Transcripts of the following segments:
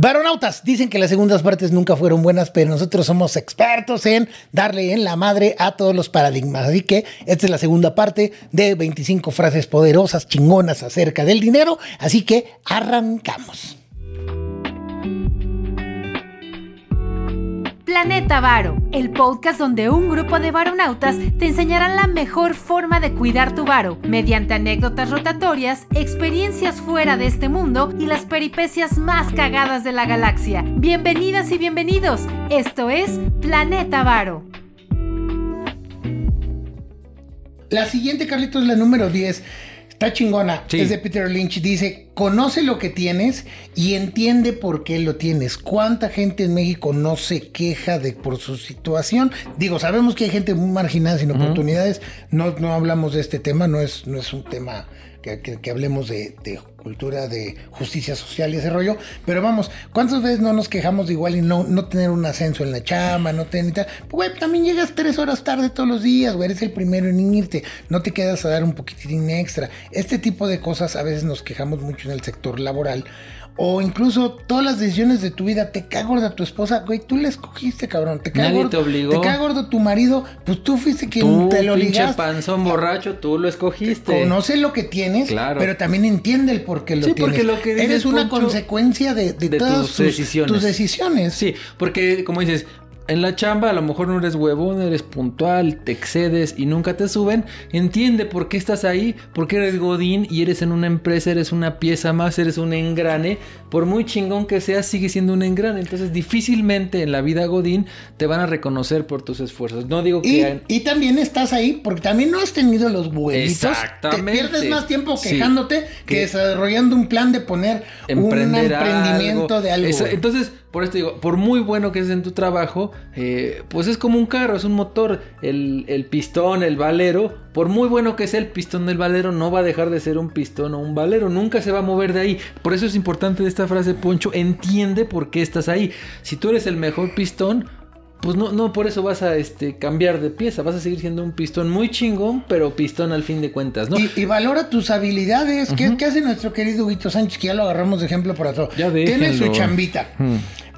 Varonautas dicen que las segundas partes nunca fueron buenas, pero nosotros somos expertos en darle en la madre a todos los paradigmas. Así que esta es la segunda parte de 25 frases poderosas, chingonas acerca del dinero. Así que arrancamos. Planeta Varo, el podcast donde un grupo de varonautas te enseñarán la mejor forma de cuidar tu varo, mediante anécdotas rotatorias, experiencias fuera de este mundo y las peripecias más cagadas de la galaxia. Bienvenidas y bienvenidos, esto es Planeta Varo. La siguiente, Carlitos, es la número 10. Está chingona, sí. Es de Peter Lynch, dice, conoce lo que tienes y entiende por qué lo tienes. ¿Cuánta gente en México no se queja de por su situación? Digo, sabemos que hay gente muy marginada sin oportunidades, no hablamos de este tema, no es un tema que hablemos de cultura, de justicia social y ese rollo, pero vamos, ¿cuántas veces no nos quejamos de igual y no tener un ascenso en la chamba, no tener... Güey, también llegas 3 horas tarde todos los días, güey, eres el primero en irte, no te quedas a dar un poquitín extra. Este tipo de cosas a veces nos quejamos mucho en el sector laboral, o incluso todas las decisiones de tu vida. Te cae gorda tu esposa, güey, tú la escogiste, cabrón. Nadie te obligó. Te cae gordo tu marido, pues tú fuiste quien te lo ligaste. Tú, pinche panzón borracho, tú lo escogiste. Conoce lo que tienes, claro, pero también entiende el por qué lo tienes. Porque lo que dices, eres una consecuencia de todas tus decisiones. Sí, porque como dices... En la chamba a lo mejor no eres huevón, eres puntual, te excedes y nunca te suben. Entiende por qué estás ahí, por qué eres godín y eres en una empresa, eres una pieza más, eres un engrane. Por muy chingón que seas, sigue siendo un engrane. Entonces difícilmente en la vida godín te van a reconocer por tus esfuerzos. No digo que... Y también estás ahí porque también no has tenido los huevitos. Exactamente. Te pierdes más tiempo quejándote que desarrollando un plan de poner un emprendimiento de algo. Entonces... Por esto digo, por muy bueno que es en tu trabajo, pues es como un carro, es un motor, el pistón, el valero, por muy bueno que sea el pistón del valero, no va a dejar de ser un pistón o un valero, nunca se va a mover de ahí. Por eso es importante esta frase, Poncho, entiende por qué estás ahí. Si tú eres el mejor pistón, pues no por eso vas a cambiar de pieza, vas a seguir siendo un pistón muy chingón, pero pistón al fin de cuentas, ¿no? Y valora tus habilidades, ¿qué hace nuestro querido Huguito Sánchez? Que ya lo agarramos de ejemplo para todo. Tiene su chambita.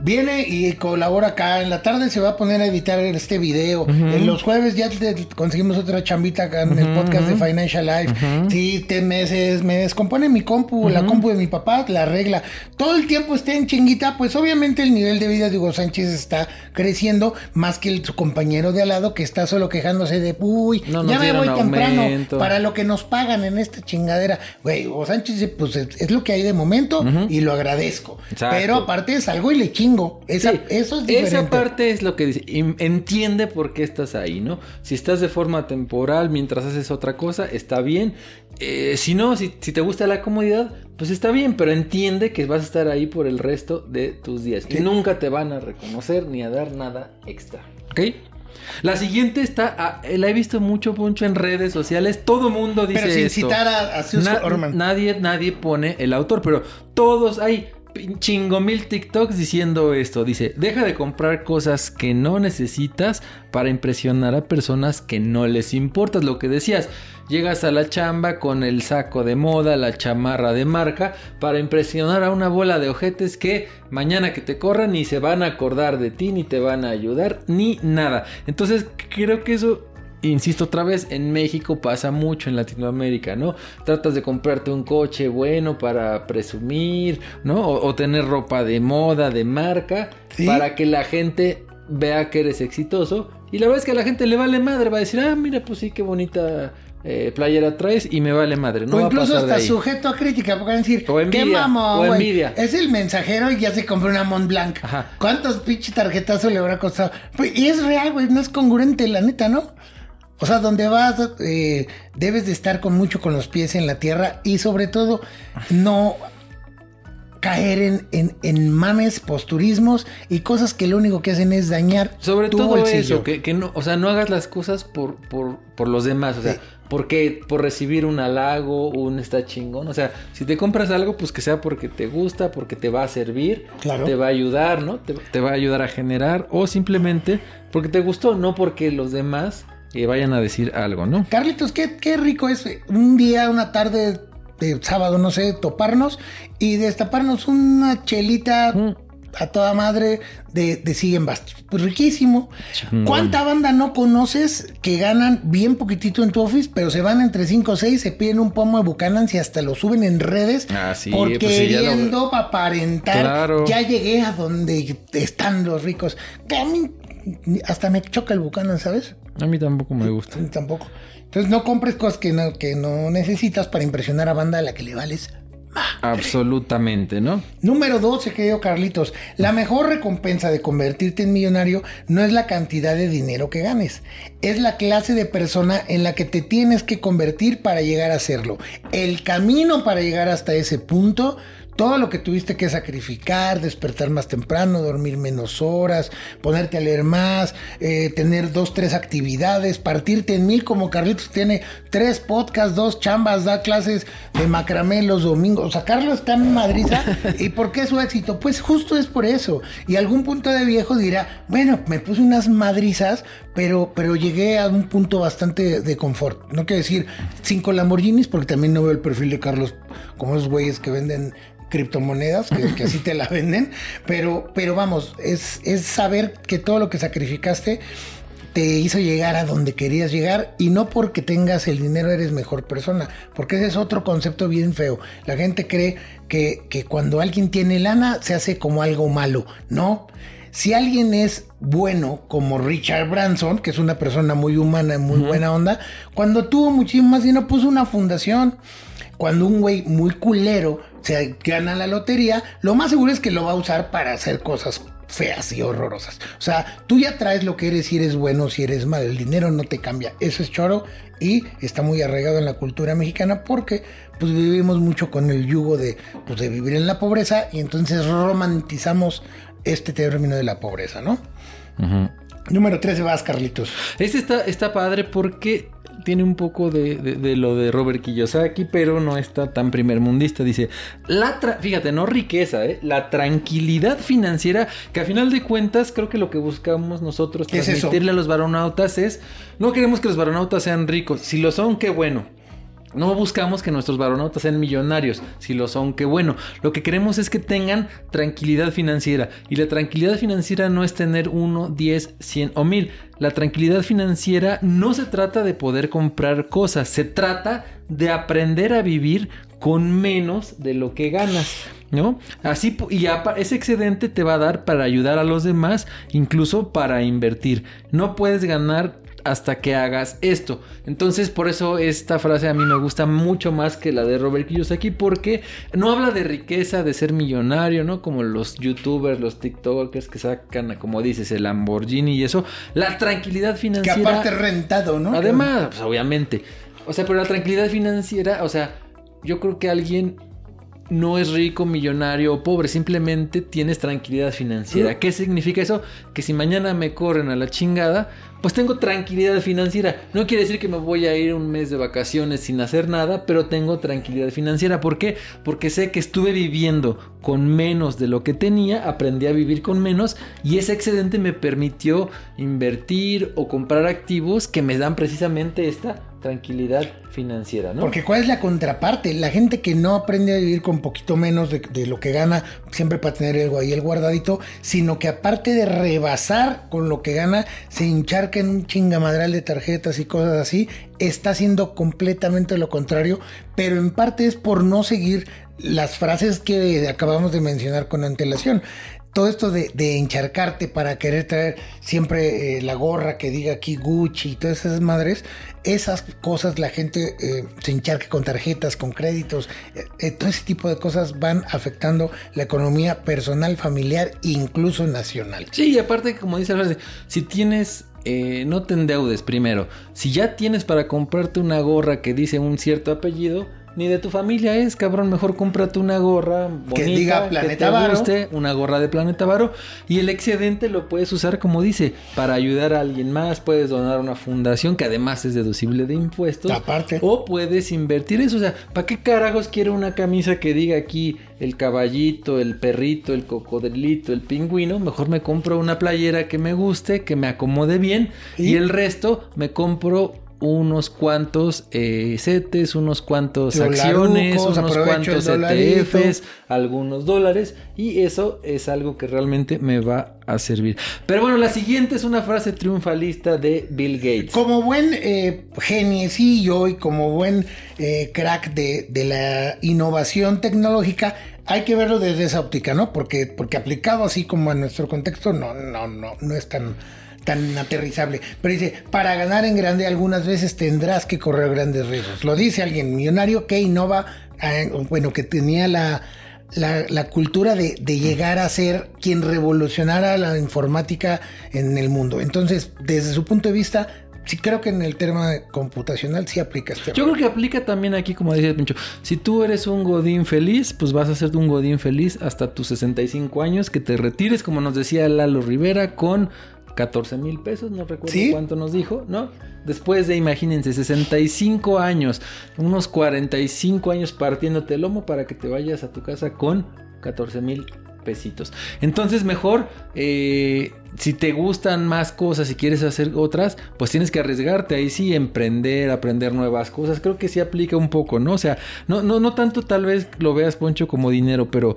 Viene y colabora acá, en la tarde se va a poner a editar este video, en los jueves ya te conseguimos otra chambita acá en el podcast de Financial Life, sí, me descompone mi compu, la compu de mi papá, la arregla, todo el tiempo está en chinguita, pues obviamente el nivel de vida de Hugo Sánchez está creciendo, más que su compañero de al lado que está solo quejándose de, ya me voy temprano, para lo que nos pagan en esta chingadera, güey, Hugo Sánchez, pues es lo que hay de momento, y lo agradezco. Exacto. Pero aparte salgo y le chingo. Eso es diferente. Esa parte es lo que dice. Entiende por qué estás ahí, ¿no? Si estás de forma temporal mientras haces otra cosa, está bien. Si te gusta la comodidad, pues está bien, pero entiende que vas a estar ahí por el resto de tus días. Sí. Y nunca te van a reconocer ni a dar nada extra. ¿Ok? La siguiente la he visto mucho, Poncho, en redes sociales. Todo mundo dice esto. Pero sin citar a Susan Orman. Nadie pone el autor, pero todos hay... Chingo mil TikToks diciendo esto. Dice, deja de comprar cosas que no necesitas para impresionar a personas que no les importas. Lo que decías, llegas a la chamba con el saco de moda, la chamarra de marca, para impresionar a una bola de ojetes que mañana que te corran ni se van a acordar de ti, ni te van a ayudar, ni nada. Entonces creo que eso... Insisto otra vez, en México pasa mucho, en Latinoamérica, ¿no? Tratas de comprarte un coche bueno para presumir, ¿no? O tener ropa de moda, de marca, ¿sí? Para que la gente vea que eres exitoso. Y la verdad es que a la gente le vale madre, va a decir, mira, pues sí, qué bonita... playera traes y me vale madre, no o va incluso a pasar hasta de ahí. Sujeto a crítica, porque van a decir, o envidia, qué mamón, güey, es el mensajero y ya se compró una Montblanc. Ajá. ¿Cuántos pinche tarjetazos le habrá costado? Pues, y es real, güey, no es congruente, la neta, ¿no? O sea, donde vas, debes de estar con los pies en la tierra y sobre todo no caer en mames, posturismos y cosas que lo único que hacen es dañar sobre tu todo bolsillo. Eso, que no, o sea, no hagas las cosas por los demás, o sea, porque por recibir un halago, un está chingón, o sea, si te compras algo, pues que sea porque te gusta, porque te va a servir, claro, te va a ayudar, ¿no? Te va a ayudar a generar, o simplemente porque te gustó, no porque los demás... Que vayan a decir algo, ¿no? Carlitos, qué rico es un día, una tarde de sábado, no sé, toparnos y destaparnos una chelita a toda madre de siguen pues riquísimo. Chimón. ¿Cuánta banda no conoces que ganan bien poquitito en tu office, pero se van entre 5 o 6, se piden un pomo de Bucanán y hasta lo suben en redes? Ah, sí, porque pues sí, queriendo lo... aparentar, claro. Ya llegué a donde están los ricos. Hasta me choca el Bucanán, ¿sabes? A mí tampoco me gusta. A mí tampoco. Entonces no compres cosas que no necesitas para impresionar a banda a la que le vales. Madre. Absolutamente, ¿no? Número 12, querido Carlitos. La mejor recompensa de convertirte en millonario no es la cantidad de dinero que ganes. Es la clase de persona en la que te tienes que convertir para llegar a hacerlo. El camino para llegar hasta ese punto... Todo lo que tuviste que sacrificar, despertar más temprano, dormir menos horas, ponerte a leer más, tener 2, 3 actividades, partirte en 1000 como Carlitos tiene 3 podcasts, 2 chambas, da clases de macramé los domingos. O sea, Carlos está en madriza. ¿Y por qué su éxito? Pues justo es por eso. Y algún punto de viejo dirá, bueno, me puse unas madrizas, pero llegué a un punto bastante de confort. No quiero decir 5 Lamborghinis, porque también no veo el perfil de Carlos como esos güeyes que venden... criptomonedas, que así te la venden, pero vamos, es saber que todo lo que sacrificaste te hizo llegar a donde querías llegar, y no porque tengas el dinero eres mejor persona, porque ese es otro concepto bien feo. La gente cree que cuando alguien tiene lana se hace como algo malo, ¿no? Si alguien es bueno, como Richard Branson, que es una persona muy humana, muy buena onda, cuando tuvo muchísimo más dinero puso una fundación. Cuando un güey muy culero se gana la lotería, lo más seguro es que lo va a usar para hacer cosas feas y horrorosas. O sea, tú ya traes lo que eres, si eres bueno, si eres malo. El dinero no te cambia. Eso es choro y está muy arraigado en la cultura mexicana porque pues vivimos mucho con el yugo de vivir en la pobreza, y entonces romantizamos este término de la pobreza, ¿no? Uh-huh. Número 13, vas, Carlitos. Este está padre porque... tiene un poco de lo de Robert Kiyosaki, pero no está tan primermundista. Dice, fíjate, no riqueza, la tranquilidad financiera, que a final de cuentas creo que lo que buscamos nosotros transmitirle a los varonautas es, no queremos que los varonautas sean ricos, si lo son, qué bueno. No buscamos que nuestros varonautas sean millonarios, si lo son, qué bueno. Lo que queremos es que tengan tranquilidad financiera. Y la tranquilidad financiera no es tener 1, 10, 100 o 1000. La tranquilidad financiera no se trata de poder comprar cosas, se trata de aprender a vivir con menos de lo que ganas, ¿no? Así, y ese excedente te va a dar para ayudar a los demás, incluso para invertir. No puedes ganar hasta que hagas esto. Entonces, por eso esta frase a mí me gusta mucho más que la de Robert Kiyosaki, porque no habla de riqueza, de ser millonario, ¿no? Como los youtubers, los tiktokers que sacan, como dices, el Lamborghini y eso. La tranquilidad financiera... que aparte rentado, ¿no? Además, pues obviamente. O sea, pero la tranquilidad financiera, o sea, yo creo que alguien... no es rico, millonario o pobre, simplemente tienes tranquilidad financiera. ¿Qué significa eso? Que si mañana me corren a la chingada, pues tengo tranquilidad financiera. No quiere decir que me voy a ir un mes de vacaciones sin hacer nada, pero tengo tranquilidad financiera. ¿Por qué? Porque sé que estuve viviendo con menos de lo que tenía, aprendí a vivir con menos, y ese excedente me permitió invertir o comprar activos que me dan precisamente esta tranquilidad financiera, ¿no? Porque ¿cuál es la contraparte? La gente que no aprende a vivir con poquito menos de lo que gana, siempre para tener algo ahí el guardadito, sino que aparte de rebasar con lo que gana, se hincharca en un chingamadral de tarjetas y cosas así, está haciendo completamente lo contrario, pero en parte es por no seguir las frases que acabamos de mencionar con antelación. Todo esto de encharcarte para querer traer siempre la gorra que diga aquí Gucci y todas esas madres, esas cosas la gente se encharca con tarjetas, con créditos, todo ese tipo de cosas van afectando la economía personal, familiar e incluso nacional. Sí, y aparte, como dice la frase, si tienes... no te endeudes primero. Si ya tienes para comprarte una gorra que dice un cierto apellido, ni de tu familia es, cabrón, mejor cómprate una gorra bonita, que diga Planeta Varo, que te guste, una gorra de Planeta Varo, y el excedente lo puedes usar, como dice, para ayudar a alguien más, puedes donar a una fundación que además es deducible de impuestos, aparte, o puedes invertir eso. O sea, ¿para qué carajos quiero una camisa que diga aquí el caballito, el perrito, el cocodrilito, el pingüino? Mejor me compro una playera que me guste, que me acomode bien, y el resto me compro unos cuantos CETES, unos cuantos acciones, unos cuantos ETFs, algunos dólares, y eso es algo que realmente me va a servir. Pero bueno, la siguiente es una frase triunfalista de Bill Gates. Como buen geniecillo y como buen crack de la innovación tecnológica, hay que verlo desde esa óptica, ¿no? Porque aplicado así como a nuestro contexto, no es tan aterrizable. Pero dice, para ganar en grande algunas veces tendrás que correr grandes riesgos. Lo dice alguien millonario que innova, bueno, que tenía la cultura de llegar a ser quien revolucionara la informática en el mundo. Entonces, desde su punto de vista, sí creo que en el tema computacional sí aplica este. Yo creo que aplica también aquí, como decía Pincho, si tú eres un godín feliz, pues vas a ser un godín feliz hasta tus 65 años, que te retires, como nos decía Lalo Rivera, con 14,000 pesos, no recuerdo cuánto nos dijo, ¿no? Después de, imagínense, 65 años, unos 45 años partiéndote el lomo para que te vayas a tu casa con 14,000 pesitos. Entonces, mejor, si te gustan más cosas, si quieres hacer otras, pues tienes que arriesgarte ahí, sí, emprender, aprender nuevas cosas. Creo que sí aplica un poco, ¿no? O sea, no tanto tal vez lo veas, Poncho, como dinero, pero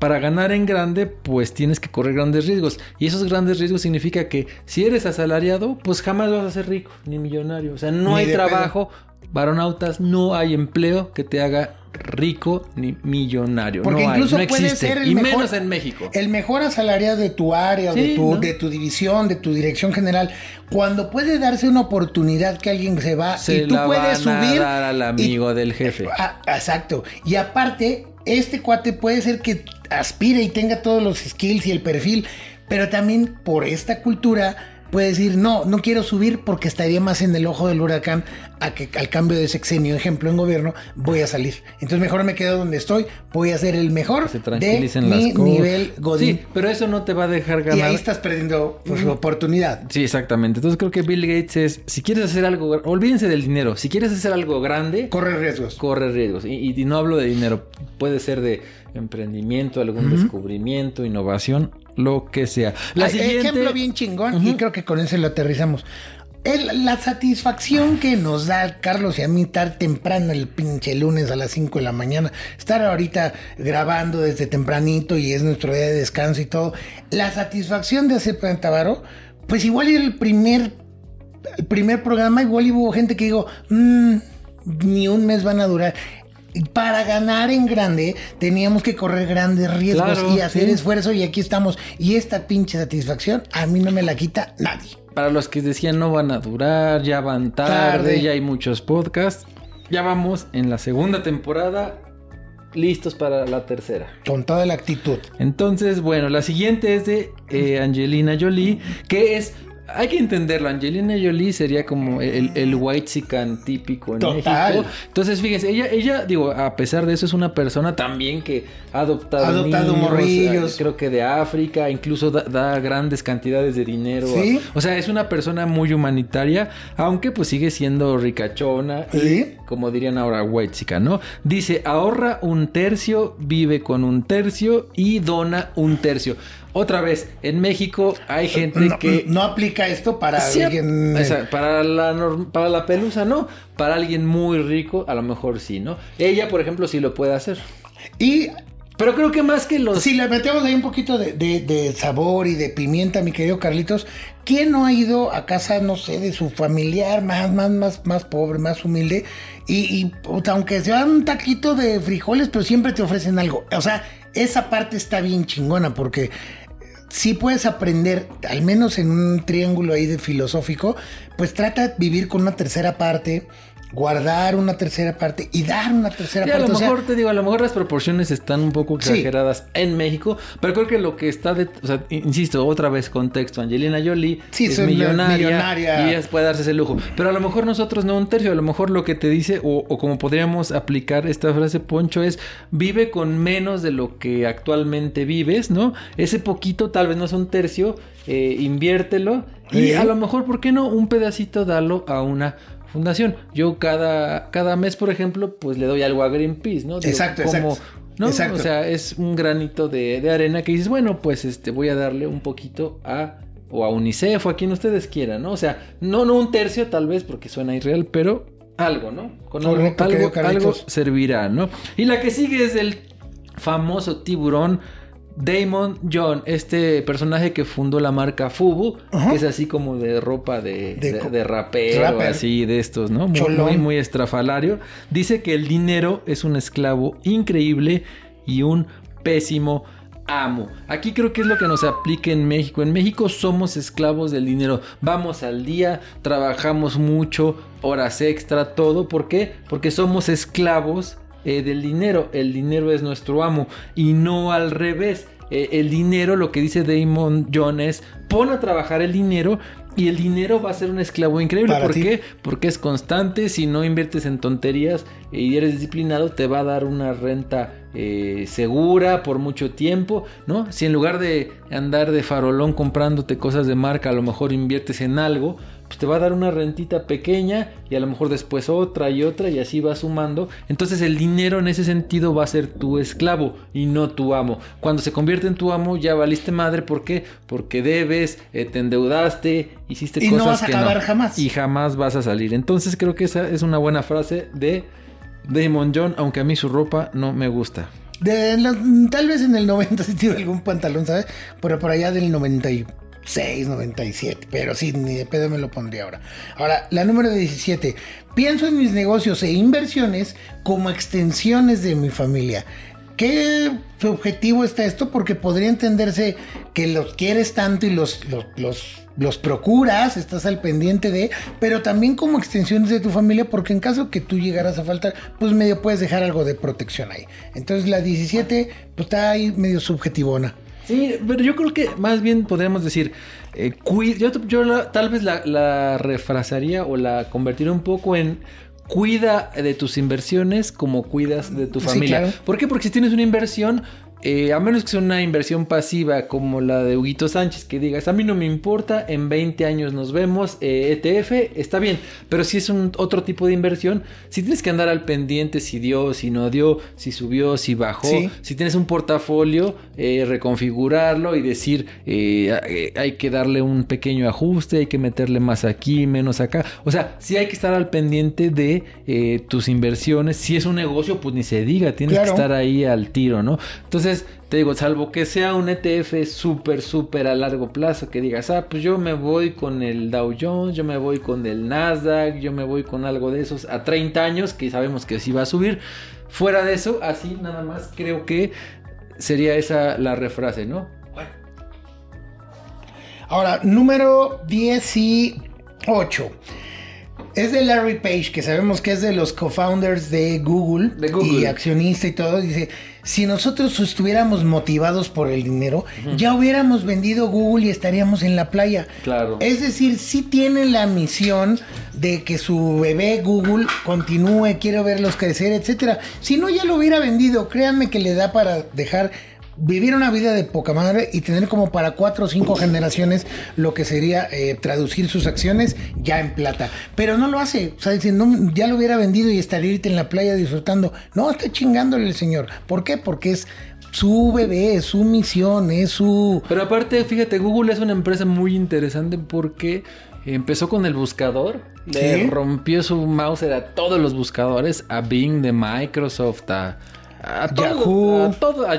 para ganar en grande, pues tienes que correr grandes riesgos. Y esos grandes riesgos significa que si eres asalariado, pues jamás vas a ser rico, ni millonario. O sea, no hay trabajo, Varonautas, no hay empleo que te haga rico ni millonario. Porque no incluso hay, no puede existe, ser el mejor, menos en México. El mejor asalariado de tu área, sí, de tu división, de tu dirección general. Cuando puede darse una oportunidad que alguien se va, se y tú la puedes van subir a dar al amigo del jefe. Exacto. Y aparte, este cuate puede ser que aspire y tenga todos los skills y el perfil, pero también por esta cultura puede decir, no quiero subir porque estaría más en el ojo del huracán al cambio de sexenio, ejemplo, en gobierno, voy a salir. Entonces mejor me quedo donde estoy, voy a ser el mejor de mi nivel godín. Sí, pero eso no te va a dejar ganar. Y ahí estás perdiendo oportunidad. Sí, exactamente. Entonces creo que Bill Gates es, si quieres hacer algo, olvídense del dinero, si quieres hacer algo grande, corre riesgos. Corre riesgos. Y no hablo de dinero, puede ser de emprendimiento, algún descubrimiento, innovación, lo que sea. La siguiente... Ejemplo bien chingón, y creo que con ese lo aterrizamos. La satisfacción que nos da Carlos y a mí estar temprano el pinche lunes a las 5 de la mañana, estar ahorita grabando desde tempranito y es nuestro día de descanso y todo. La satisfacción de hacer Planeta Varo, pues igual era el primer programa, igual hubo gente que digo, ni un mes van a durar. Para ganar en grande teníamos que correr grandes riesgos, claro, y hacer esfuerzo, y aquí estamos. Y esta pinche satisfacción a mí no me la quita nadie. Para los que decían no van a durar, ya van tarde, ya hay muchos podcasts, ya vamos en la segunda temporada, listos para la tercera. Con toda la actitud. Entonces, bueno, la siguiente es de Angelina Jolie, que es... Hay que entenderlo, Angelina Jolie sería como el whitezican típico en Total. México. Entonces, fíjense, ella, digo, a pesar de eso, es una persona también que ha adoptado niños, morrillos, creo que de África, incluso da grandes cantidades de dinero. ¿Sí? O sea, es una persona muy humanitaria, aunque pues sigue siendo ricachona, ¿sí? Y, como dirían ahora, whitezican, ¿no? Dice, ahorra un tercio, vive con un tercio y dona un tercio. Otra vez, en México hay gente que... No aplica esto para alguien... Esa, para la pelusa, no. Para alguien muy rico, a lo mejor sí, ¿no? Ella, por ejemplo, sí lo puede hacer. Y... Pero creo que más que los... Si le metemos ahí un poquito de sabor y de pimienta, mi querido Carlitos, ¿quién no ha ido a casa, no sé, de su familiar más pobre, más humilde? Y aunque sea un taquito de frijoles, pero siempre te ofrecen algo. O sea, esa parte está bien chingona porque... Si puedes aprender, al menos en un triángulo ahí de filosófico, pues trata de vivir con una tercera parte, guardar una tercera parte y dar una tercera parte. A lo mejor, te digo, a lo mejor las proporciones están un poco exageradas en México, pero creo que lo que está de... O sea, insisto, otra vez contexto, Angelina Jolie es millonaria y puede darse ese lujo. Pero a lo mejor nosotros no un tercio, a lo mejor lo que te dice, o como podríamos aplicar esta frase, Poncho, es vive con menos de lo que actualmente vives, ¿no? Ese poquito, tal vez no es un tercio, inviértelo y a lo mejor, ¿por qué no? Un pedacito dalo a una fundación. Yo cada mes, por ejemplo, pues le doy algo a Greenpeace, ¿no? Digo, exacto. O sea, es un granito de arena que dices, bueno, pues voy a darle un poquito a o a UNICEF o a quien ustedes quieran, ¿no? O sea, no un tercio tal vez porque suena irreal, pero algo, ¿no? Con algo servirá, ¿no? Y la que sigue es el famoso tiburón Damon John, este personaje que fundó la marca FUBU, uh-huh, que es así como de ropa de rapero, así de estos, ¿no? Muy estrafalario. Dice que el dinero es un esclavo increíble y un pésimo amo. Aquí creo que es lo que nos aplica en México. En México somos esclavos del dinero. Vamos al día, trabajamos mucho, horas extra, todo. ¿Por qué? Porque somos esclavos del dinero. El dinero es nuestro amo y no al revés. El dinero, lo que dice Damon John es, pon a trabajar el dinero y el dinero va a ser un esclavo increíble. Para ¿Por qué? Porque es constante. Si no inviertes en tonterías y eres disciplinado, te va a dar una renta segura por mucho tiempo, ¿no? Si en lugar de andar de farolón comprándote cosas de marca, a lo mejor inviertes en algo, pues te va a dar una rentita pequeña y a lo mejor después otra y así va sumando. Entonces el dinero en ese sentido va a ser tu esclavo y no tu amo. Cuando se convierte en tu amo ya valiste madre. ¿Por qué? Porque debes, te endeudaste, hiciste cosas que no vas a acabar jamás. Y jamás vas a salir. Entonces creo que esa es una buena frase de Damon John, aunque a mí su ropa no me gusta. Tal vez en el 90 sí tiene algún pantalón, ¿sabes? Pero por allá del 96, 97. Pero sí, ni de pedo me lo pondría ahora. Ahora, la número 17. Pienso en mis negocios e inversiones como extensiones de mi familia. ¿Qué subjetivo está esto? Porque podría entenderse que los quieres tanto y los procuras, estás al pendiente de, pero también como extensiones de tu familia, porque en caso que tú llegaras a faltar, pues medio puedes dejar algo de protección ahí. Entonces la 17, pues está ahí medio subjetivona. Sí, pero yo creo que más bien podríamos decir, tal vez la refrasaría o la convertiría un poco en cuida de tus inversiones como cuidas de tu familia. Sí, claro. ¿Por qué? Porque si tienes una inversión, a menos que sea una inversión pasiva como la de Huguito Sánchez, que digas, a mí no me importa, en 20 años nos vemos, ETF, está bien. Pero si es otro tipo de inversión, si tienes que andar al pendiente, si dio, si no dio, si subió, si bajó. ¿Sí? Si tienes un portafolio, reconfigurarlo y decir, hay que darle un pequeño ajuste, hay que meterle más aquí, menos acá. O sea, sí hay que estar al pendiente de tus inversiones. Si es un negocio, pues ni se diga, tienes que estar ahí al tiro, ¿no? Entonces, te digo, salvo que sea un ETF súper a largo plazo, que digas, pues yo me voy con el Dow Jones, yo me voy con el Nasdaq, yo me voy con algo de esos a 30 años, que sabemos que sí va a subir. Fuera de eso, así nada más creo que sería esa la refrase, ¿no? Bueno. Ahora, número 18. Es de Larry Page, que sabemos que es de los co-founders de Google y accionista y todo. Dice, si nosotros estuviéramos motivados por el dinero, uh-huh, ya hubiéramos vendido Google y estaríamos en la playa. Claro. Es decir, sí tienen la misión de que su bebé Google continúe, quiero verlos crecer, etcétera. Si no, ya lo hubiera vendido. Créanme que le da para dejar vivir una vida de poca madre y tener como para 4 o 5 generaciones lo que sería traducir sus acciones ya en plata. Pero no lo hace. O sea, si no, ya lo hubiera vendido y estaría en la playa disfrutando. No, está chingándole el señor. ¿Por qué? Porque es su bebé, es su misión, es su... Pero aparte, fíjate, Google es una empresa muy interesante porque empezó con el buscador, le rompió su mouse a todos los buscadores, a Bing de Microsoft, a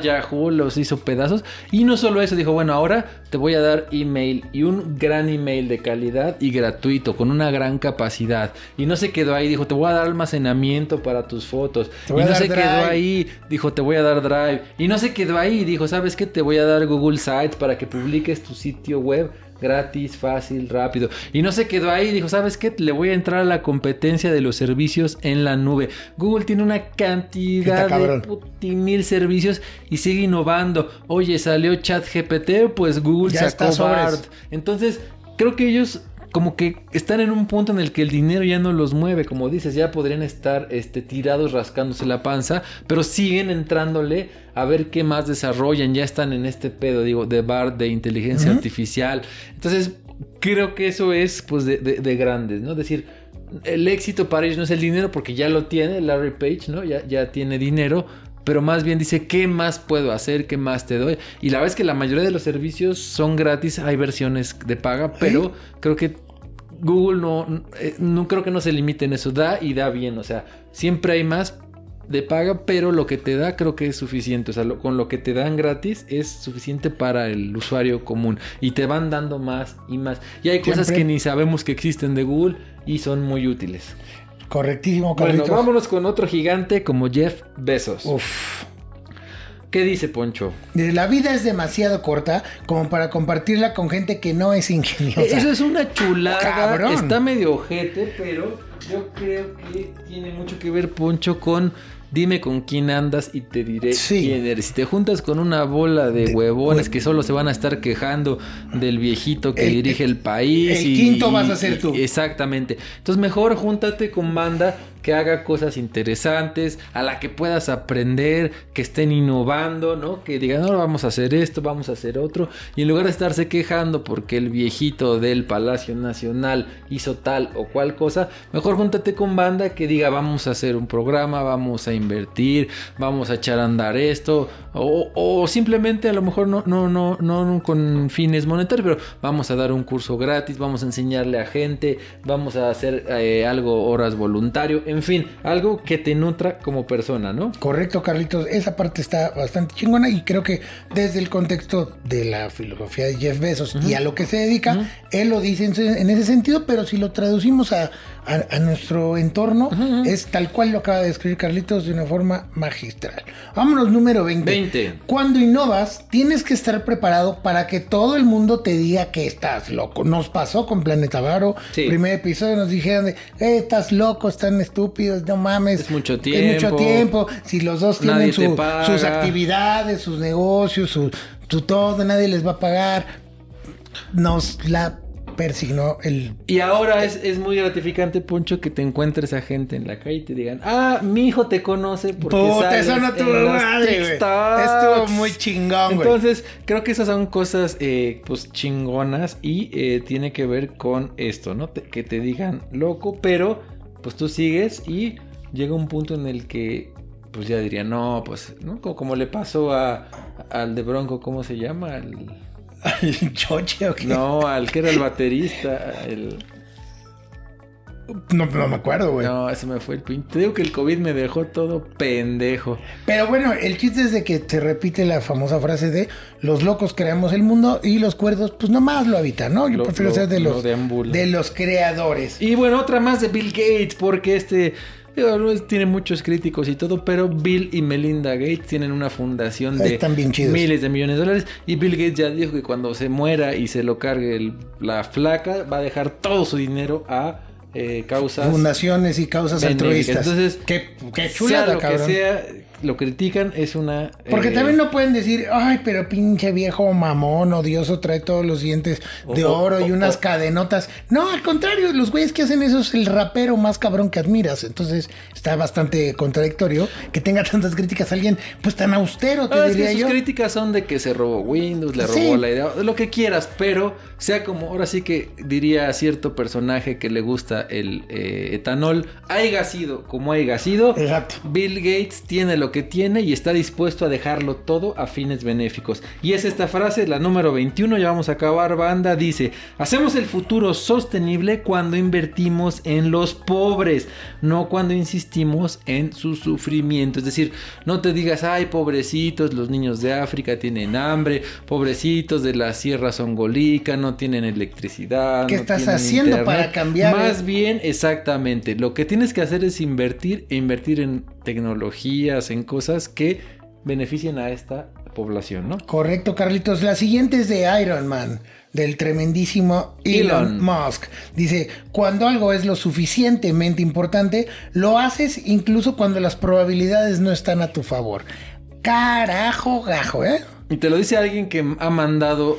Yahoo los hizo pedazos. Y no solo eso, dijo, bueno, ahora te voy a dar email, y un gran email de calidad y gratuito, con una gran capacidad. Y no se quedó ahí, dijo, te voy a dar almacenamiento para tus fotos. Y no se quedó ahí, dijo, te voy a dar drive. Y no se quedó ahí, dijo, ¿sabes qué? Te voy a dar Google Sites para que publiques tu sitio web gratis, fácil, rápido. Y no se quedó ahí, dijo, ¿sabes qué? Le voy a entrar a la competencia de los servicios en la nube. Google tiene una cantidad de mil servicios y sigue innovando. Oye, salió ChatGPT, pues Google ya sacó Bard. Entonces, creo que ellos como que están en un punto en el que el dinero ya no los mueve, como dices, ya podrían estar tirados rascándose la panza, pero siguen entrándole a ver qué más desarrollan, ya están en este pedo, digo, de Bard, de inteligencia artificial. Entonces, creo que eso es, pues, de grandes, ¿no? Decir, el éxito para ellos no es el dinero, porque ya lo tiene Larry Page, ¿no? Ya tiene dinero, pero más bien dice qué más puedo hacer, qué más te doy. Y la verdad es que la mayoría de los servicios son gratis, hay versiones de paga, pero creo que Google no creo que no se limite en eso, da y da bien, o sea, siempre hay más de paga, pero lo que te da creo que es suficiente, o sea, con lo que te dan gratis es suficiente para el usuario común, y te van dando más y más, y hay cosas que ni sabemos que existen de Google y son muy útiles. Correctísimo, Carlitos. Bueno, vámonos con otro gigante como Jeff Bezos. Uf. ¿Qué dice Poncho? La vida es demasiado corta como para compartirla con gente que no es ingeniosa. Eso es una chulada. Cabrón. Está medio ojete, pero yo creo que tiene mucho que ver, Poncho, con dime con quién andas y te diré quién eres. Si te juntas con una bola de huevones que solo se van a estar quejando del viejito que dirige el país. El quinto vas a ser tú. Exactamente. Entonces mejor júntate con banda que haga cosas interesantes, a la que puedas aprender, que estén innovando, ¿no? Que digan, no, vamos a hacer esto, vamos a hacer otro. Y en lugar de estarse quejando porque el viejito del Palacio Nacional hizo tal o cual cosa, mejor júntate con banda que diga, vamos a hacer un programa, vamos a invertir, vamos a echar a andar esto, o simplemente a lo mejor no con fines monetarios, pero vamos a dar un curso gratis, vamos a enseñarle a gente, vamos a hacer algo horas voluntario, en fin, algo que te nutra como persona, ¿no? Correcto, Carlitos, esa parte está bastante chingona y creo que desde el contexto de la filosofía de Jeff Bezos y a lo que se dedica, él lo dice en ese sentido, pero si lo traducimos a nuestro entorno, es tal cual lo acaba de describir Carlitos de una forma magistral. Vámonos, número 20. Cuando innovas, tienes que estar preparado para que todo el mundo te diga que estás loco. Nos pasó con Planeta Varo, primer episodio, nos dijeron de, estás loco, están estúpidos, no mames. Es mucho tiempo. Si los dos tienen sus actividades, sus negocios, su todo, nadie les va a pagar. Nos la persignó el... Y ahora es muy gratificante, Poncho, que te encuentres a gente en la calle y te digan, mi hijo te conoce porque sales en los TikToks. Estuvo muy chingón, güey. Entonces, creo que esas son cosas, pues, chingonas y tiene que ver con esto, ¿no? Que te digan loco, pero, pues, tú sigues y llega un punto en el que, pues, ya diría, no, pues, ¿no? Como le pasó al de Bronco, ¿cómo se llama? ¿Al Choche o qué? No, al que era el baterista. No me acuerdo, güey. No, ese me fue el pinche. Te digo que el COVID me dejó todo pendejo. Pero bueno, el chiste es de que se repite la famosa frase de los locos creamos el mundo y los cuerdos, pues nomás lo habitan, ¿no? Yo prefiero ser de los creadores. Y bueno, otra más de Bill Gates, porque tiene muchos críticos y todo, pero Bill y Melinda Gates tienen una fundación de miles de millones de dólares y Bill Gates ya dijo que cuando se muera y se lo cargue la flaca va a dejar todo su dinero a causas, fundaciones y causas altruistas. Entonces, qué chulada, sea lo cabrón. Que sea, lo critican, es una... Porque también no pueden decir, ay, pero pinche viejo mamón, odioso, trae todos los dientes de oro y unas cadenotas. No, al contrario, los güeyes que hacen eso es el rapero más cabrón que admiras. Entonces, está bastante contradictorio que tenga tantas críticas a alguien, pues tan austero, te diría yo. Sus críticas son de que se robó Windows, le robó la idea, lo que quieras, pero sea como, ahora sí que diría a cierto personaje que le gusta el etanol, haya sido como haya sido. Exacto. Bill Gates tiene lo que tiene y está dispuesto a dejarlo todo a fines benéficos. Y es esta frase, la número 21, ya vamos a acabar, banda, dice: hacemos el futuro sostenible cuando invertimos en los pobres, no cuando insistimos en su sufrimiento. Es decir, no te digas, ay, pobrecitos, los niños de África tienen hambre, pobrecitos de la Sierra Songolica, no tienen electricidad. ¿Qué estás haciendo para cambiar? Más bien, exactamente, lo que tienes que hacer es invertir en tecnologías, en cosas que beneficien a esta población, ¿no? Correcto, Carlitos. La siguiente es de Iron Man, del tremendísimo Elon Musk. Dice, cuando algo es lo suficientemente importante, lo haces incluso cuando las probabilidades no están a tu favor. Carajo, gajo, ¿eh? Y te lo dice alguien que ha mandado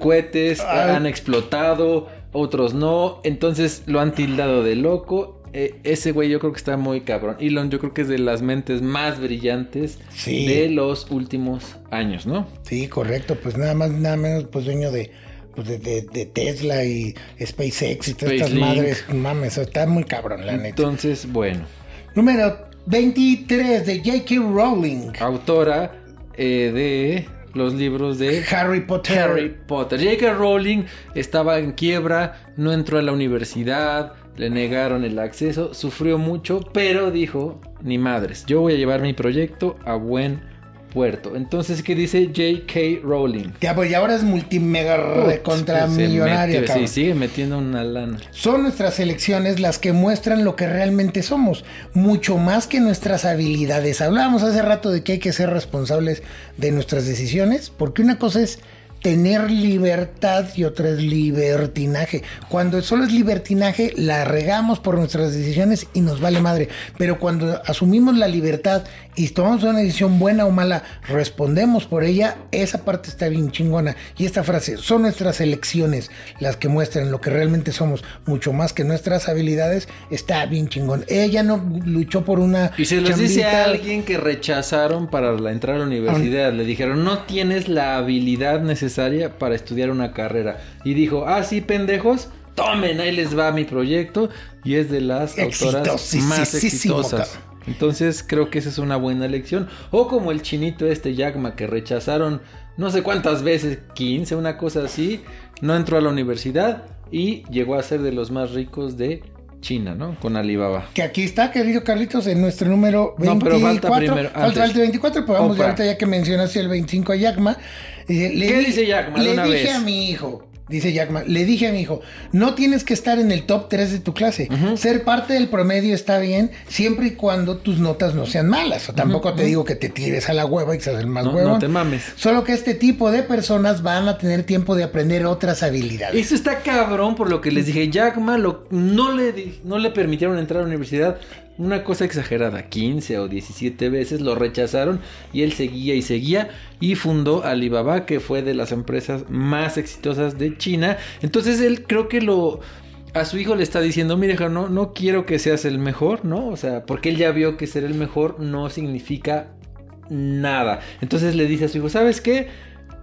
cohetes, han explotado, otros no, entonces lo han tildado de loco. Ese güey yo creo que está muy cabrón. Elon yo creo que es de las mentes más brillantes de los últimos años, ¿no? Sí, correcto. Pues nada más, nada menos, pues dueño de Tesla y SpaceX y todas estas madres. Mames, está muy cabrón, la neta. Entonces, bueno. Número 23 de J.K. Rowling. Autora de los libros de Harry Potter. J.K. Rowling estaba en quiebra, no entró a la universidad, le negaron el acceso, sufrió mucho, pero dijo, ni madres, yo voy a llevar mi proyecto a buen puerto. Entonces, ¿qué dice J.K. Rowling? Ya, pues, y ahora es multimega contramillonaria. Sí, sigue metiendo una lana. Son nuestras elecciones las que muestran lo que realmente somos, mucho más que nuestras habilidades. Hablábamos hace rato de que hay que ser responsables de nuestras decisiones, porque una cosa es tener libertad y otra es libertinaje. Cuando solo es libertinaje, la regamos por nuestras decisiones y nos vale madre. Pero cuando asumimos la libertad y tomamos una decisión buena o mala, respondemos por ella, esa parte está bien chingona. Y esta frase, son nuestras elecciones las que muestran lo que realmente somos, mucho más que nuestras habilidades, está bien chingón. Ella no luchó por una... Y se los dice a alguien que rechazaron para entrar a la universidad. Le dijeron, no tienes la habilidad necesaria para estudiar una carrera. Y dijo, ah, sí, pendejos, tomen, ahí les va mi proyecto. Y es de las autoras más exitosas. Entonces creo que esa es una buena elección. O como el chinito este Jack Ma, que rechazaron no sé cuántas veces, 15, una cosa así. No entró a la universidad y llegó a ser de los más ricos de China, ¿no? Con Alibaba. Que aquí está, querido Carlitos, en nuestro número 24. No, pero falta primero. Falta el 24, pero vamos ahorita, ya que mencionaste el 25 a Jack Ma. ¿Qué dice Jack Ma? Le dije a mi hijo, dice Jack Ma, le dije a mi hijo, no tienes que estar en el top 3 de tu clase. Uh-huh. Ser parte del promedio está bien, siempre y cuando tus notas no sean malas. O tampoco te digo que te tires a la hueva y seas el más huevón. No te mames. Solo que este tipo de personas van a tener tiempo de aprender otras habilidades. Eso está cabrón, por lo que les dije. Jack Ma no le permitieron entrar a la universidad. Una cosa exagerada, 15 o 17 veces lo rechazaron y él seguía y seguía y fundó Alibaba, que fue de las empresas más exitosas de China. Entonces él creo que a su hijo le está diciendo, mire, no quiero que seas el mejor, ¿no? O sea, porque él ya vio que ser el mejor no significa nada. Entonces le dice a su hijo, ¿sabes qué?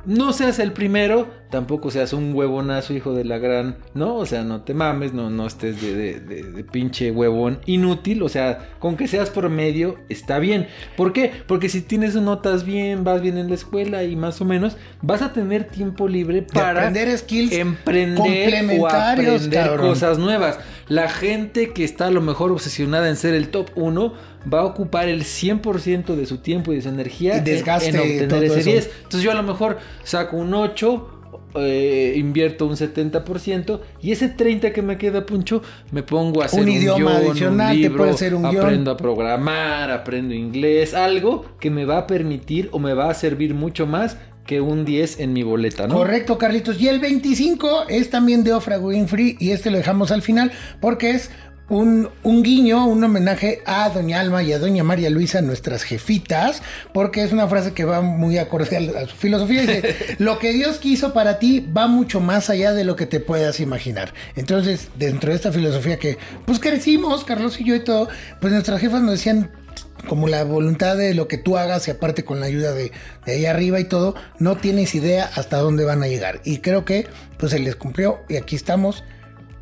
No seas el primero, tampoco seas un huevonazo, hijo de la gran, ¿no? O sea, no te mames, no estés de pinche huevón inútil, o sea, con que seas promedio está bien. ¿Por qué? Porque si tienes notas bien, vas bien en la escuela y más o menos, vas a tener tiempo libre para aprender skills, emprender o aprender cosas nuevas. La gente que está a lo mejor obsesionada en ser el top 1 va a ocupar el 100% de su tiempo y de su energía en obtener ese 10. Entonces yo a lo mejor saco un 8, invierto un 70% y ese 30% que me queda, Puncho, me pongo a hacer un idioma guión, adicional, un libro, te puede hacer un guión. Aprendo a programar, aprendo inglés, algo que me va a permitir o me va a servir mucho más que un 10 en mi boleta, ¿no? Correcto, Carlitos. Y el 25 es también de Ofra Winfrey y este lo dejamos al final porque es un guiño, un homenaje a Doña Alma y a Doña María Luisa, nuestras jefitas, porque es una frase que va muy acorde a su filosofía. Dice, lo que Dios quiso para ti va mucho más allá de lo que te puedas imaginar. Entonces, dentro de esta filosofía que, pues, crecimos, Carlos y yo y todo, pues nuestras jefas nos decían, como la voluntad de lo que tú hagas y aparte con la ayuda de ahí arriba y todo, no tienes idea hasta dónde van a llegar. Y creo que, pues, se les cumplió y aquí estamos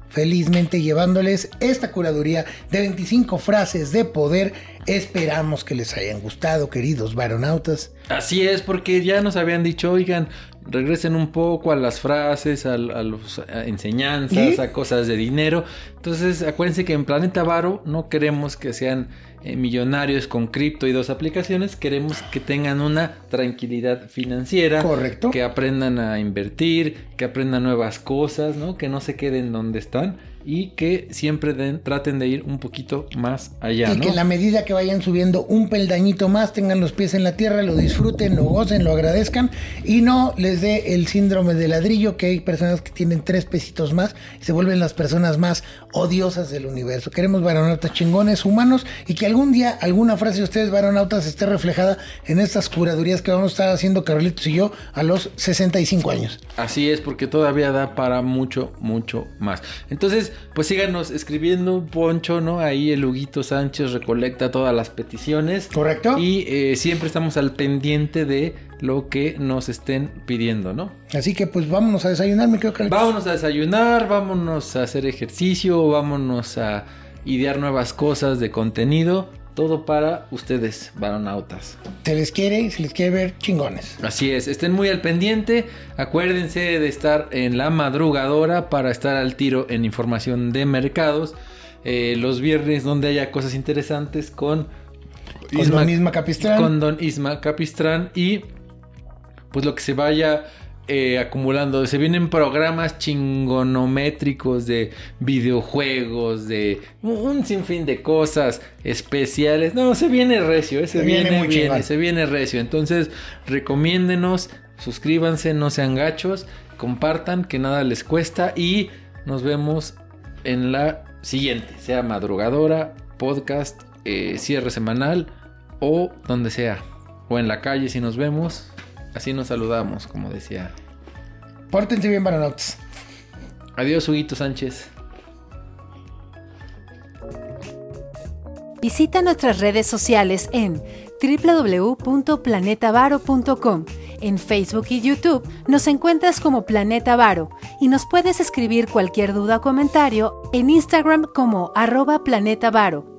felizmente llevándoles esta curaduría de 25 frases de poder. Esperamos que les hayan gustado, queridos varonautas. Así es, porque ya nos habían dicho, oigan, regresen un poco a las frases, a enseñanzas, ¿y? A cosas de dinero. Entonces, acuérdense que en Planeta Varo no queremos que sean millonarios con cripto y dos aplicaciones. Queremos que tengan una tranquilidad financiera. Correcto. Que aprendan a invertir, que aprendan nuevas cosas, ¿no? Que no se queden donde están y que siempre traten de ir un poquito más allá, y ¿no? Que en la medida que vayan subiendo un peldañito más, tengan los pies en la tierra, lo disfruten, lo gocen, lo agradezcan y no les dé el síndrome de ladrillo, que hay personas que tienen 3 pesitos más y se vuelven las personas más odiosas del universo. Queremos varonautas chingones, humanos, y que algún día alguna frase de ustedes, varonautas, esté reflejada en estas curadurías que vamos a estar haciendo Carlitos y yo a los 65 años. Así es, porque todavía da para mucho, mucho más. Entonces, pues síganos escribiendo, Poncho, ¿no? Ahí el Huguito Sánchez recolecta todas las peticiones. Correcto. Y siempre estamos al pendiente de lo que nos estén pidiendo, ¿no? Así que pues vámonos a desayunar, me quedo calentito. Vámonos a desayunar, vámonos a hacer ejercicio, vámonos a idear nuevas cosas de contenido Todo para ustedes, varonautas. Se les quiere ver chingones. Así es, estén muy al pendiente. Acuérdense de estar en la madrugadora para estar al tiro en información de mercados. Los viernes donde haya cosas interesantes con Don Isma Capistrán. Y pues lo que se vaya acumulando. Se vienen programas chingonométricos de videojuegos, de un sinfín de cosas especiales. No, se viene recio, se viene recio. Entonces, recomiéndenos, suscríbanse, no sean gachos, compartan, que nada les cuesta. Y nos vemos en la siguiente, sea madrugadora, podcast, cierre semanal o donde sea. O en la calle si nos vemos. Así nos saludamos, como decía. Pórtense bien, varonautas. Adiós, Huguito Sánchez. Visita nuestras redes sociales en www.planetavaro.com. En Facebook y YouTube nos encuentras como Planeta Varo y nos puedes escribir cualquier duda o comentario en Instagram como @planetavaro.